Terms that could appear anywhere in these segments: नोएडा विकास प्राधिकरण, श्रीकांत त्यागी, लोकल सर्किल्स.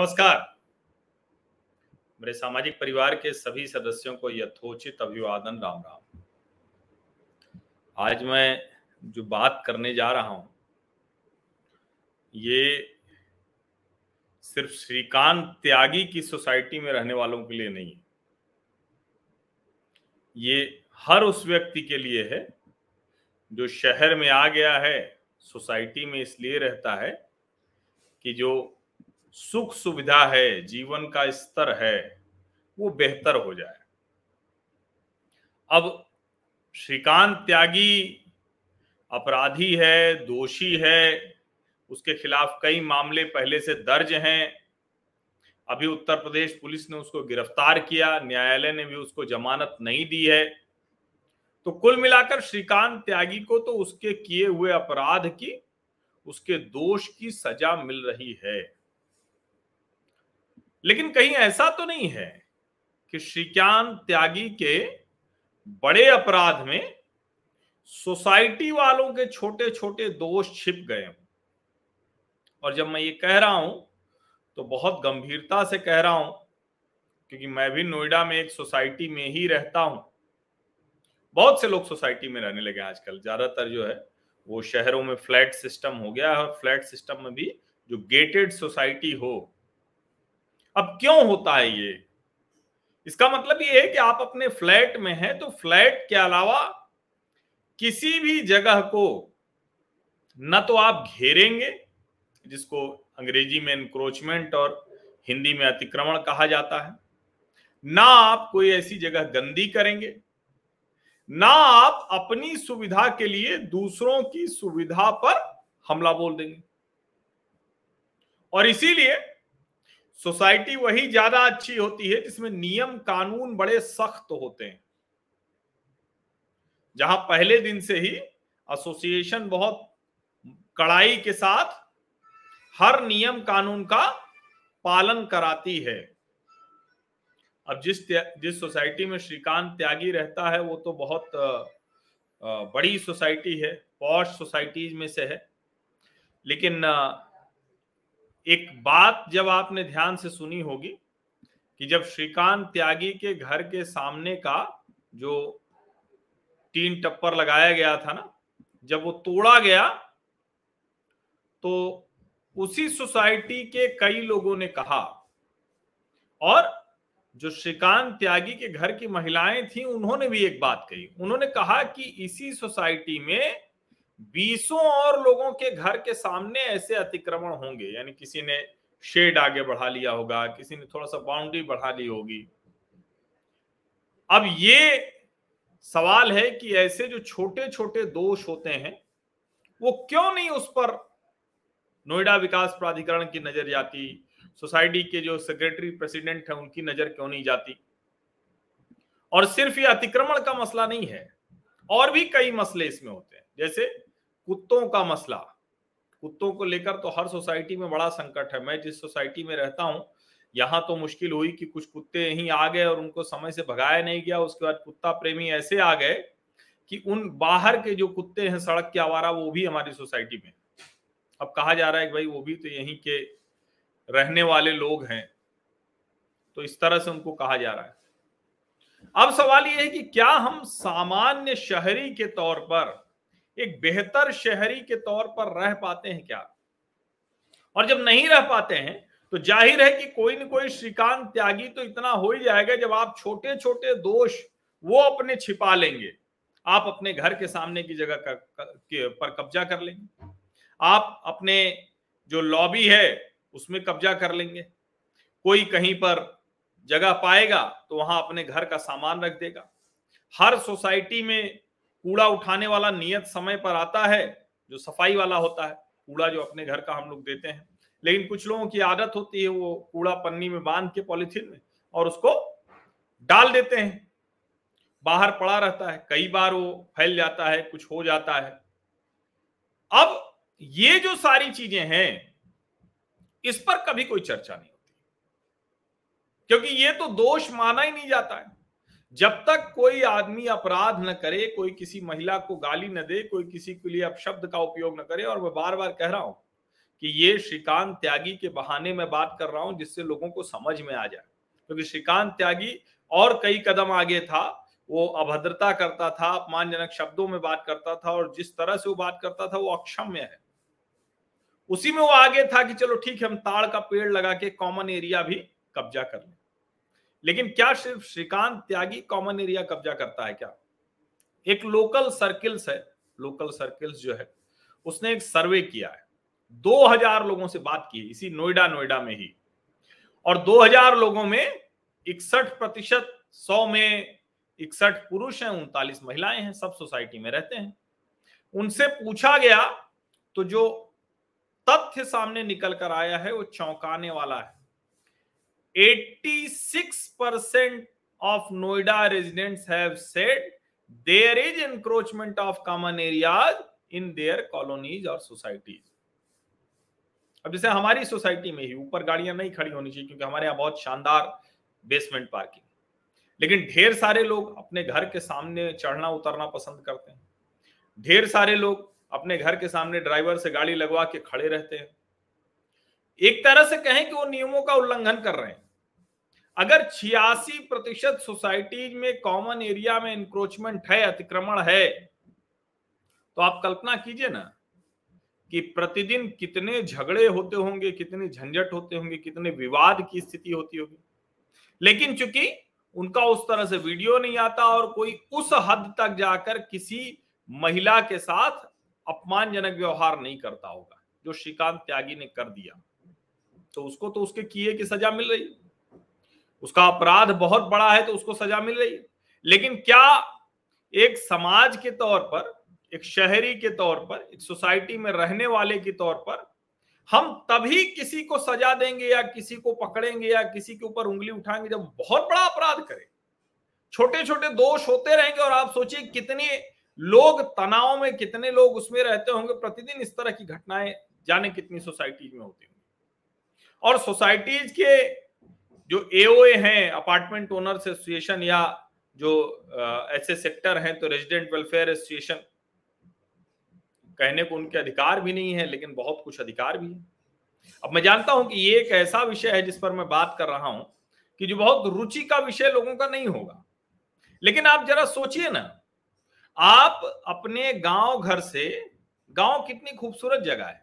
नमस्कार। मेरे सामाजिक परिवार के सभी सदस्यों को यथोचित अभिवादन, राम राम। आज मैं जो बात करने जा रहा हूं ये सिर्फ श्रीकांत त्यागी की सोसाइटी में रहने वालों के लिए नहीं है, ये हर उस व्यक्ति के लिए है जो शहर में आ गया है, सोसाइटी में इसलिए रहता है कि जो सुख सुविधा है, जीवन का स्तर है, वो बेहतर हो जाए। अब श्रीकांत त्यागी अपराधी है, दोषी है, उसके खिलाफ कई मामले पहले से दर्ज हैं। अभी उत्तर प्रदेश पुलिस ने उसको गिरफ्तार किया, न्यायालय ने भी उसको जमानत नहीं दी है। तो कुल मिलाकर श्रीकांत त्यागी को तो उसके किए हुए अपराध की, उसके दोष की सजा मिल रही है। लेकिन कहीं ऐसा तो नहीं है कि श्रीकांत त्यागी के बड़े अपराध में सोसाइटी वालों के छोटे छोटे दोष छिप गए हों। और जब मैं ये कह रहा हूं तो बहुत गंभीरता से कह रहा हूं, क्योंकि मैं भी नोएडा में एक सोसाइटी में ही रहता हूं। बहुत से लोग सोसाइटी में रहने लगे आजकल, ज्यादातर जो है वो शहरों में फ्लैट सिस्टम हो गया है, और फ्लैट सिस्टम में भी जो गेटेड सोसाइटी हो। अब क्यों होता है ये? इसका मतलब ये है कि आप अपने फ्लैट में हैं तो फ्लैट के अलावा किसी भी जगह को न तो आप घेरेंगे, जिसको अंग्रेजी में एनक्रोचमेंट और हिंदी में अतिक्रमण कहा जाता है, ना आप कोई ऐसी जगह गंदी करेंगे, ना आप अपनी सुविधा के लिए दूसरों की सुविधा पर हमला बोल देंगे। और इसीलिए सोसाइटी वही ज्यादा अच्छी होती है जिसमें नियम कानून बड़े सख्त होते हैं, जहां पहले दिन से ही एसोसिएशन बहुत कड़ाई के साथ हर नियम कानून का पालन कराती है। अब जिस सोसाइटी में श्रीकांत त्यागी रहता है वो तो बहुत बड़ी सोसाइटी है, पॉश सोसाइटीज में से है। लेकिन एक बात जब आपने ध्यान से सुनी होगी कि जब श्रीकांत त्यागी के घर के सामने का जो टीन टप्पर लगाया गया था ना, जब वो तोड़ा गया तो उसी सोसाइटी के कई लोगों ने कहा, और जो श्रीकांत त्यागी के घर की महिलाएं थीं उन्होंने भी एक बात कही। उन्होंने कहा कि इसी सोसाइटी में 20 और लोगों के घर के सामने ऐसे अतिक्रमण होंगे, यानी किसी ने शेड आगे बढ़ा लिया होगा, किसी ने थोड़ा सा बाउंड्री बढ़ा ली होगी। अब ये सवाल है कि ऐसे जो छोटे छोटे दोष होते हैं वो क्यों नहीं उस पर नोएडा विकास प्राधिकरण की नजर जाती, सोसाइटी के जो सेक्रेटरी प्रेसिडेंट हैं उनकी नजर क्यों नहीं जाती? और सिर्फ ये अतिक्रमण का मसला नहीं है, और भी कई मसले इसमें होते हैं, जैसे कुत्तों का मसला। कुत्तों को लेकर तो हर सोसाइटी में बड़ा संकट है। मैं जिस सोसाइटी में रहता हूं यहां तो मुश्किल हुई कि कुछ कुत्ते यहीं आ गए और उनको समय से भगाया नहीं गया। उसके बाद कुत्ता प्रेमी ऐसे आ गए कि उन बाहर के जो कुत्ते हैं सड़क के आवारा, वो भी हमारी सोसाइटी में। अब कहा जा रहा है कि भाई वो भी तो यहीं के रहने वाले लोग हैं, तो इस तरह से उनको कहा जा रहा है। अब सवाल यह है कि क्या हम सामान्य शहरी के तौर पर, एक बेहतर शहरी के तौर पर रह पाते हैं क्या? और जब नहीं रह पाते हैं तो जाहिर है कि कोई ना कोई श्रीकांत त्यागी तो इतना हो ही जाएगा। जब आप छोटे छोटे दोष वो अपने छिपा लेंगे, आप अपने घर के सामने की जगह पर कब्जा कर लेंगे, आप अपने जो लॉबी है उसमें कब्जा कर लेंगे, कोई कहीं पर जगह पाएगा तो वहां अपने घर का सामान रख देगा। हर सोसाइटी में कूड़ा उठाने वाला नियत समय पर आता है, जो सफाई वाला होता है, कूड़ा जो अपने घर का हम लोग देते हैं। लेकिन कुछ लोगों की आदत होती है वो कूड़ा पन्नी में बांध के पॉलिथीन में और उसको डाल देते हैं, बाहर पड़ा रहता है, कई बार वो फैल जाता है, कुछ हो जाता है। अब ये जो सारी चीजें हैं इस पर कभी कोई चर्चा नहीं होती, क्योंकि ये तो दोष माना ही नहीं जाता है। जब तक कोई आदमी अपराध न करे, कोई किसी महिला को गाली न दे, कोई किसी के लिए अपशब्द का उपयोग न करे। और मैं बार बार कह रहा हूं कि ये श्रीकांत त्यागी के बहाने में बात कर रहा हूं, जिससे लोगों को समझ में आ जाए। क्योंकि श्रीकांत त्यागी और कई कदम आगे था। वो अभद्रता करता था, अपमानजनक शब्दों में बात करता था, और जिस तरह से वो बात करता था वो अक्षम्य है। उसी में वो आगे था कि चलो ठीक है, हम ताड़ का पेड़ लगा के कॉमन एरिया भी कब्जा कर लें। लेकिन क्या सिर्फ श्रीकांत त्यागी कॉमन एरिया कब्जा करता है? क्या एक लोकल सर्किल्स है, लोकल सर्किल्स जो है उसने एक सर्वे किया है, 2000 लोगों से बात की इसी नोएडा में ही, और 2000 लोगों में 61% 100 में 61 पुरुष हैं, 39 महिलाएं हैं, सब सोसाइटी में रहते हैं। उनसे पूछा गया तो जो तथ्य सामने निकल कर आया है वो चौंकाने वाला है। 86% of Noida residents have said there is encroachment of common areas in their colonies or societies. अब जैसे हमारी सोसाइटी में ही ऊपर गाड़ियां नहीं खड़ी होनी चाहिए, क्योंकि हमारे यहाँ बहुत शानदार बेसमेंट पार्किंग, लेकिन ढेर सारे लोग अपने घर के सामने चढ़ना उतरना पसंद करते हैं। ढेर सारे लोग अपने घर के सामने ड्राइवर से गाड़ी लगवा के खड़े रहते हैं। एक तरह से कहें कि वो नियमों का उल्लंघन कर रहे हैं। अगर 86% सोसाइटीज में कॉमन एरिया में इंक्रोचमेंट है, अतिक्रमण है, तो आप कल्पना कीजिए ना कि प्रतिदिन कितने झगड़े होते होंगे, कितने झंझट होते होंगे, कितने विवाद की स्थिति होती होगी। लेकिन चूंकि उनका उस तरह से वीडियो नहीं आता और कोई उस हद तक जाकर किसी महिला के साथ अपमानजनक व्यवहार नहीं करता होगा जो श्रीकांत त्यागी ने कर दिया, तो उसको तो उसके किए की सजा मिल रही है। उसका अपराध बहुत बड़ा है तो उसको सजा मिल रही है। लेकिन क्या एक समाज के तौर पर, एक शहरी के तौर पर, एक सोसाइटी में रहने वाले के तौर पर हम तभी किसी को सजा देंगे या किसी को पकड़ेंगे या किसी के ऊपर उंगली उठाएंगे जब बहुत बड़ा अपराध करें? छोटे छोटे दोष होते रहेंगे, और आप सोचिए कितने लोग तनाव में, कितने लोग उसमें रहते होंगे। प्रतिदिन इस तरह की घटनाएं जाने कितनी सोसाइटी में होती हैं। और सोसाइटीज के जो एओए हैं, अपार्टमेंट ओनर्स एसोसिएशन, या जो ऐसे सेक्टर हैं, तो रेजिडेंट वेलफेयर एसोसिएशन, कहने को उनके अधिकार भी नहीं है लेकिन बहुत कुछ अधिकार भी है। अब मैं जानता हूं कि ये एक ऐसा विषय है जिस पर मैं बात कर रहा हूं कि जो बहुत रुचि का विषय लोगों का नहीं होगा, लेकिन आप जरा सोचिए ना, आप अपने गांव घर से, गांव कितनी खूबसूरत जगह है,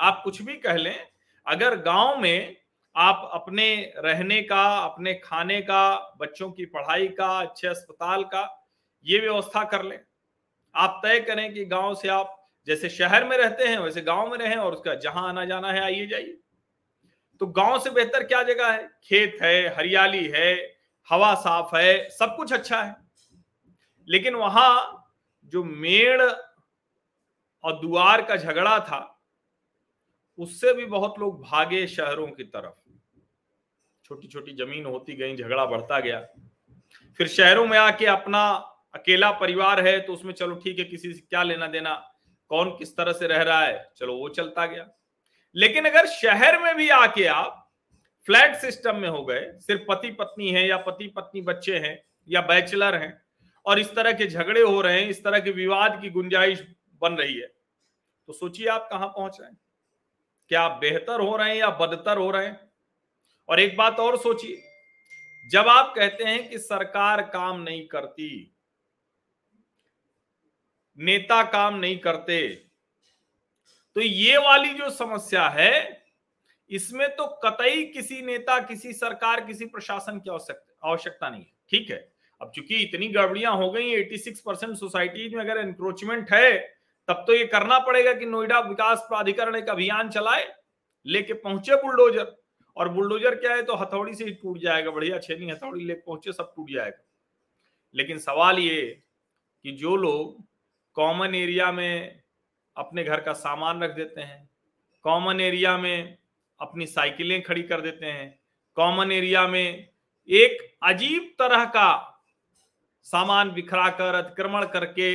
आप कुछ भी कह लें, अगर गांव में आप अपने रहने का, अपने खाने का, बच्चों की पढ़ाई का, अच्छे अस्पताल का ये व्यवस्था कर लें, आप तय करें कि गांव से आप जैसे शहर में रहते हैं वैसे गांव में रहें, और उसका जहां आना जाना है आइए जाइए, तो गांव से बेहतर क्या जगह है? खेत है, हरियाली है, हवा साफ है, सब कुछ अच्छा है। लेकिन वहां जो मेड़ और दुआर का झगड़ा था उससे भी बहुत लोग भागे शहरों की तरफ। छोटी छोटी जमीन होती गई, झगड़ा बढ़ता गया, फिर शहरों में आके अपना अकेला परिवार है तो उसमें चलो ठीक है, किसी से क्या लेना देना, कौन किस तरह से रह रहा है, चलो वो चलता गया। लेकिन अगर शहर में भी आके आप फ्लैट सिस्टम में हो गए, सिर्फ पति पत्नी है या पति पत्नी बच्चे हैं या बैचलर हैं, और इस तरह के झगड़े हो रहे हैं, इस तरह के विवाद की गुंजाइश बन रही है, तो सोचिए आप कहां पहुंच रहे हैं। क्या आप बेहतर हो रहे हैं या बदतर हो रहे हैं? और एक बात और सोचिए, जब आप कहते हैं कि सरकार काम नहीं करती, नेता काम नहीं करते, तो ये वाली जो समस्या है इसमें तो कतई किसी नेता, किसी सरकार, किसी प्रशासन की आवश्यकता नहीं है। ठीक है, अब चूंकि इतनी गड़बड़ियां हो गई, 86% सोसाइटीज में अगर एनक्रोचमेंट है, तब तो ये करना पड़ेगा कि नोएडा विकास प्राधिकरण एक अभियान चलाए, लेके पहुंचे बुलडोजर, और बुलडोजर क्या है, तो हथौड़ी से ही टूट जाएगा, बढ़िया छेनी हथौड़ी लेके पहुंचे, सब टूट जाएगा। लेकिन सवाल ये कि जो लोग कॉमन एरिया में अपने घर का सामान रख देते हैं, कॉमन एरिया में अपनी साइकिलें खड़ी कर देते हैं, कॉमन एरिया में एक अजीब तरह का सामान बिखरा कर, अतिक्रमण करके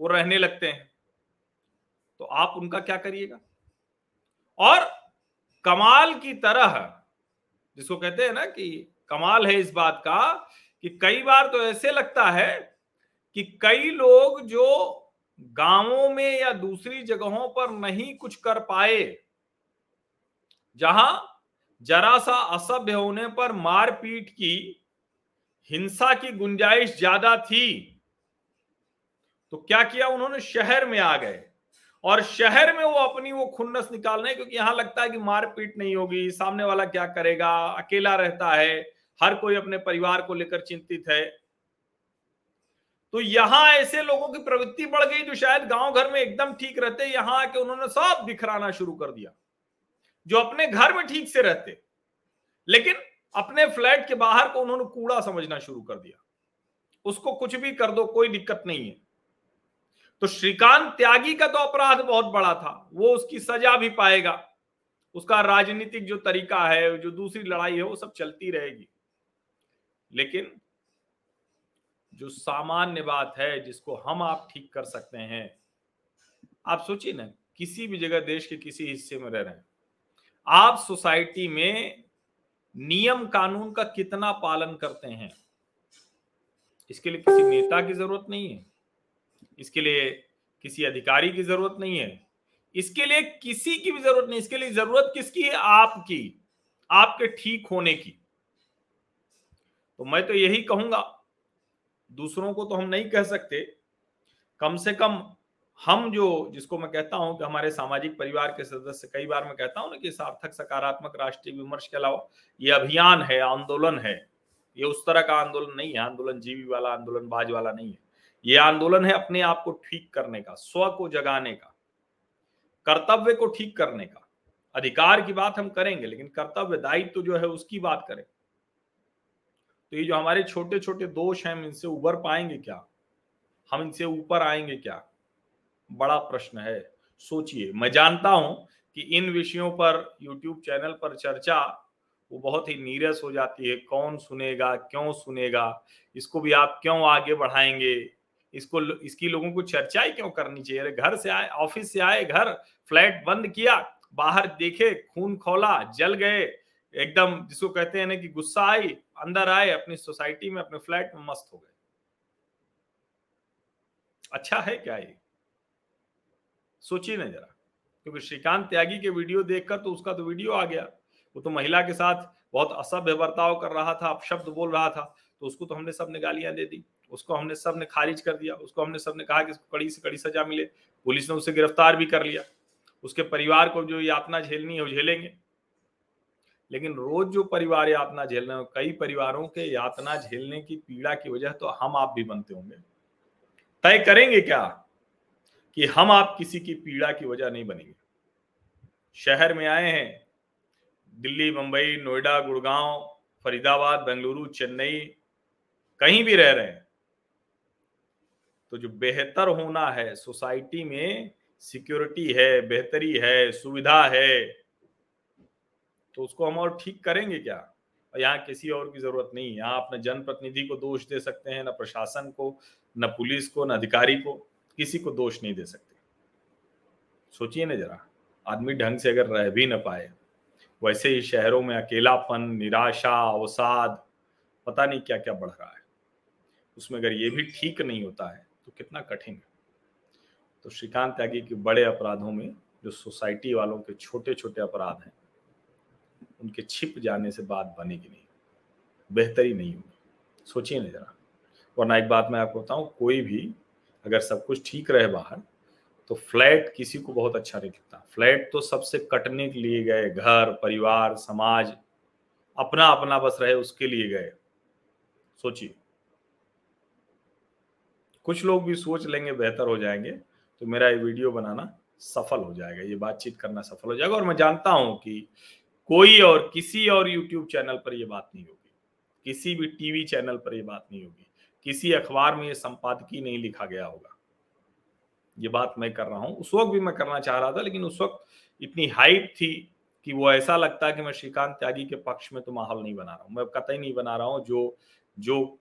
वो रहने लगते हैं, तो आप उनका क्या करिएगा? और कमाल की तरह, जिसको कहते हैं ना कि कमाल है इस बात का, कि कई बार तो ऐसे लगता है कि कई लोग जो गांवों में या दूसरी जगहों पर नहीं कुछ कर पाए, जहां जरा सा असभ्य होने पर मारपीट की, हिंसा की गुंजाइश ज्यादा थी, तो क्या किया उन्होंने, शहर में आ गए और शहर में वो अपनी वो खुन्नस निकालने, क्योंकि यहां लगता है कि मारपीट नहीं होगी, सामने वाला क्या करेगा, अकेला रहता है, हर कोई अपने परिवार को लेकर चिंतित है, तो यहां ऐसे लोगों की प्रवृत्ति बढ़ गई जो शायद गांव घर में एकदम ठीक रहते, यहां आके उन्होंने सब बिखराना शुरू कर दिया। जो अपने घर में ठीक से रहते लेकिन अपने फ्लैट के बाहर को उन्होंने कूड़ा समझना शुरू कर दिया, उसको कुछ भी कर दो कोई दिक्कत नहीं है। तो श्रीकांत त्यागी का तो अपराध बहुत बड़ा था, वो उसकी सजा भी पाएगा, उसका राजनीतिक जो तरीका है, जो दूसरी लड़ाई है, वो सब चलती रहेगी। लेकिन जो सामान्य बात है जिसको हम आप ठीक कर सकते हैं, आप सोचिए ना, किसी भी जगह देश के किसी हिस्से में रह रहे हैं आप, सोसाइटी में नियम कानून का कितना पालन करते हैं, इसके लिए किसी नेता की जरूरत नहीं है, इसके लिए किसी अधिकारी की जरूरत नहीं है, इसके लिए किसी की भी जरूरत नहीं, इसके लिए जरूरत किसकी है, आपकी, आपके ठीक होने की। तो मैं तो यही कहूंगा, दूसरों को तो हम नहीं कह सकते, कम से कम हम जो, जिसको मैं कहता हूं कि हमारे सामाजिक परिवार के सदस्य, कई बार मैं कहता हूं ना कि सार्थक सकारात्मक राष्ट्रीय विमर्श के अलावा ये अभियान है, आंदोलन है, ये उस तरह का आंदोलन नहीं है, आंदोलन जीवी वाला, आंदोलन बाज वाला नहीं है, ये आंदोलन है अपने आप को ठीक करने का, स्व को जगाने का, कर्तव्य को ठीक करने का। अधिकार की बात हम करेंगे लेकिन कर्तव्य, दायित्व जो है उसकी बात करें। तो ये जो हमारे छोटे छोटे दोष हैं, हम इनसे उबर पाएंगे क्या, हम इनसे ऊपर आएंगे क्या, बड़ा प्रश्न है, सोचिए। मैं जानता हूं कि इन विषयों पर YouTube चैनल पर चर्चा वो बहुत ही नीरस हो जाती है, कौन सुनेगा, क्यों सुनेगा, इसको भी आप क्यों आगे बढ़ाएंगे, इसको, इसकी लोगों को चर्चा ही क्यों करनी चाहिए। अरे घर से आए, ऑफिस से आए, घर, फ्लैट बंद किया, बाहर देखे, खून खौला, जल गए, एकदम जिसको कहते हैं ना कि गुस्सा आई, अंदर आए, अपनी सोसाइटी में, अपने फ्लैट में मस्त हो गए। अच्छा है क्या ये, सोचिए ना जरा, क्योंकि श्रीकांत त्यागी के वीडियो देखकर तो उसका तो वीडियो आ गया, वो तो महिला के साथ बहुत असभ्य बर्ताव कर रहा था, अपशब्द बोल रहा था, तो उसको तो हमने सब ने गालियां दे दी, उसको हमने सब ने खारिज कर दिया, उसको हमने सब ने कहा कि इसको कड़ी से कड़ी सजा मिले, पुलिस ने उसे गिरफ्तार भी कर लिया, उसके परिवार को जो यातना झेलनी है वो झेलेंगे। लेकिन रोज जो परिवार यातना झेल रहे हैं, कई परिवारों के यातना झेलने की पीड़ा की वजह तो हम आप भी बनते होंगे। तय करेंगे क्या कि हम आप किसी की पीड़ा की वजह नहीं बनेंगे। शहर में आए हैं, दिल्ली, मुंबई, नोएडा, गुड़गांव, फरीदाबाद, बेंगलुरु, चेन्नई, कहीं भी रह रहे हैं, तो जो बेहतर होना है सोसाइटी में, सिक्योरिटी है, बेहतरी है, सुविधा है, तो उसको हम और ठीक करेंगे क्या। और यहाँ किसी और की जरूरत नहीं है, यहाँ अपने जनप्रतिनिधि को दोष दे सकते हैं, ना प्रशासन को, ना पुलिस को, ना अधिकारी को, किसी को दोष नहीं दे सकते। सोचिए ना जरा, आदमी ढंग से अगर रह भी ना पाए, वैसे ही शहरों में अकेलापन, निराशा, अवसाद, पता नहीं क्या क्या बढ़ रहा है, उसमें अगर ये भी ठीक नहीं होता है तो कितना कठिन है। तो श्रीकांत त्यागी के बड़े अपराधों में जो सोसाइटी वालों के छोटे छोटे अपराध हैं, उनके छिप जाने से बात बनेगी नहीं, बेहतरी नहीं होगी, सोचिए ना जरा। वरना एक बात मैं आपको बताऊं, कोई भी अगर सब कुछ ठीक रहे बाहर, तो फ्लैट किसी को बहुत अच्छा नहीं लगता, फ्लैट तो सबसे कटने के लिए गए, घर, परिवार, समाज, अपना अपना बस रहे उसके लिए गए। सोचिए, कुछ लोग भी सोच लेंगे बेहतर हो जाएंगे तो मेरा ये वीडियो बनाना सफल हो जाएगा, ये बातचीत करना सफल हो जाएगा। और मैं जानता हूं कि कोई और किसी और YouTube चैनल पर यह बात नहीं होगी, किसी भी टीवी चैनल पर यह बात नहीं होगी, किसी अखबार में यह संपादकीय नहीं लिखा गया होगा। ये बात मैं कर रहा हूं, उस वक्त भी मैं करना चाह रहा था, लेकिन उस वक्त इतनी हाइप थी कि वो ऐसा लगता है कि मैं श्रीकांत त्यागी के पक्ष में तो माहौल नहीं बना रहा हूं, मैं कतई नहीं बना रहा हूं। जो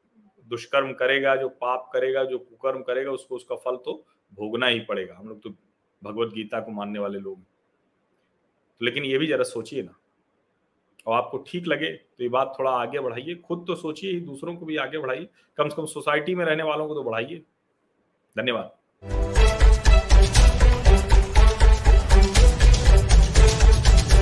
दुष्कर्म करेगा, जो पाप करेगा, जो कुकर्म करेगा, उसको उसका फल तो भोगना ही पड़ेगा। हम लोग तो भगवत गीता को मानने वाले लोग हैं, तो लेकिन ये भी जरा सोचिए ना। और आपको ठीक लगे तो ये बात थोड़ा आगे बढ़ाइए, खुद तो सोचिए, दूसरों को भी आगे बढ़ाइए, कम से कम सोसाइटी में रहने वालों को तो बढ़ाइए। धन्यवाद।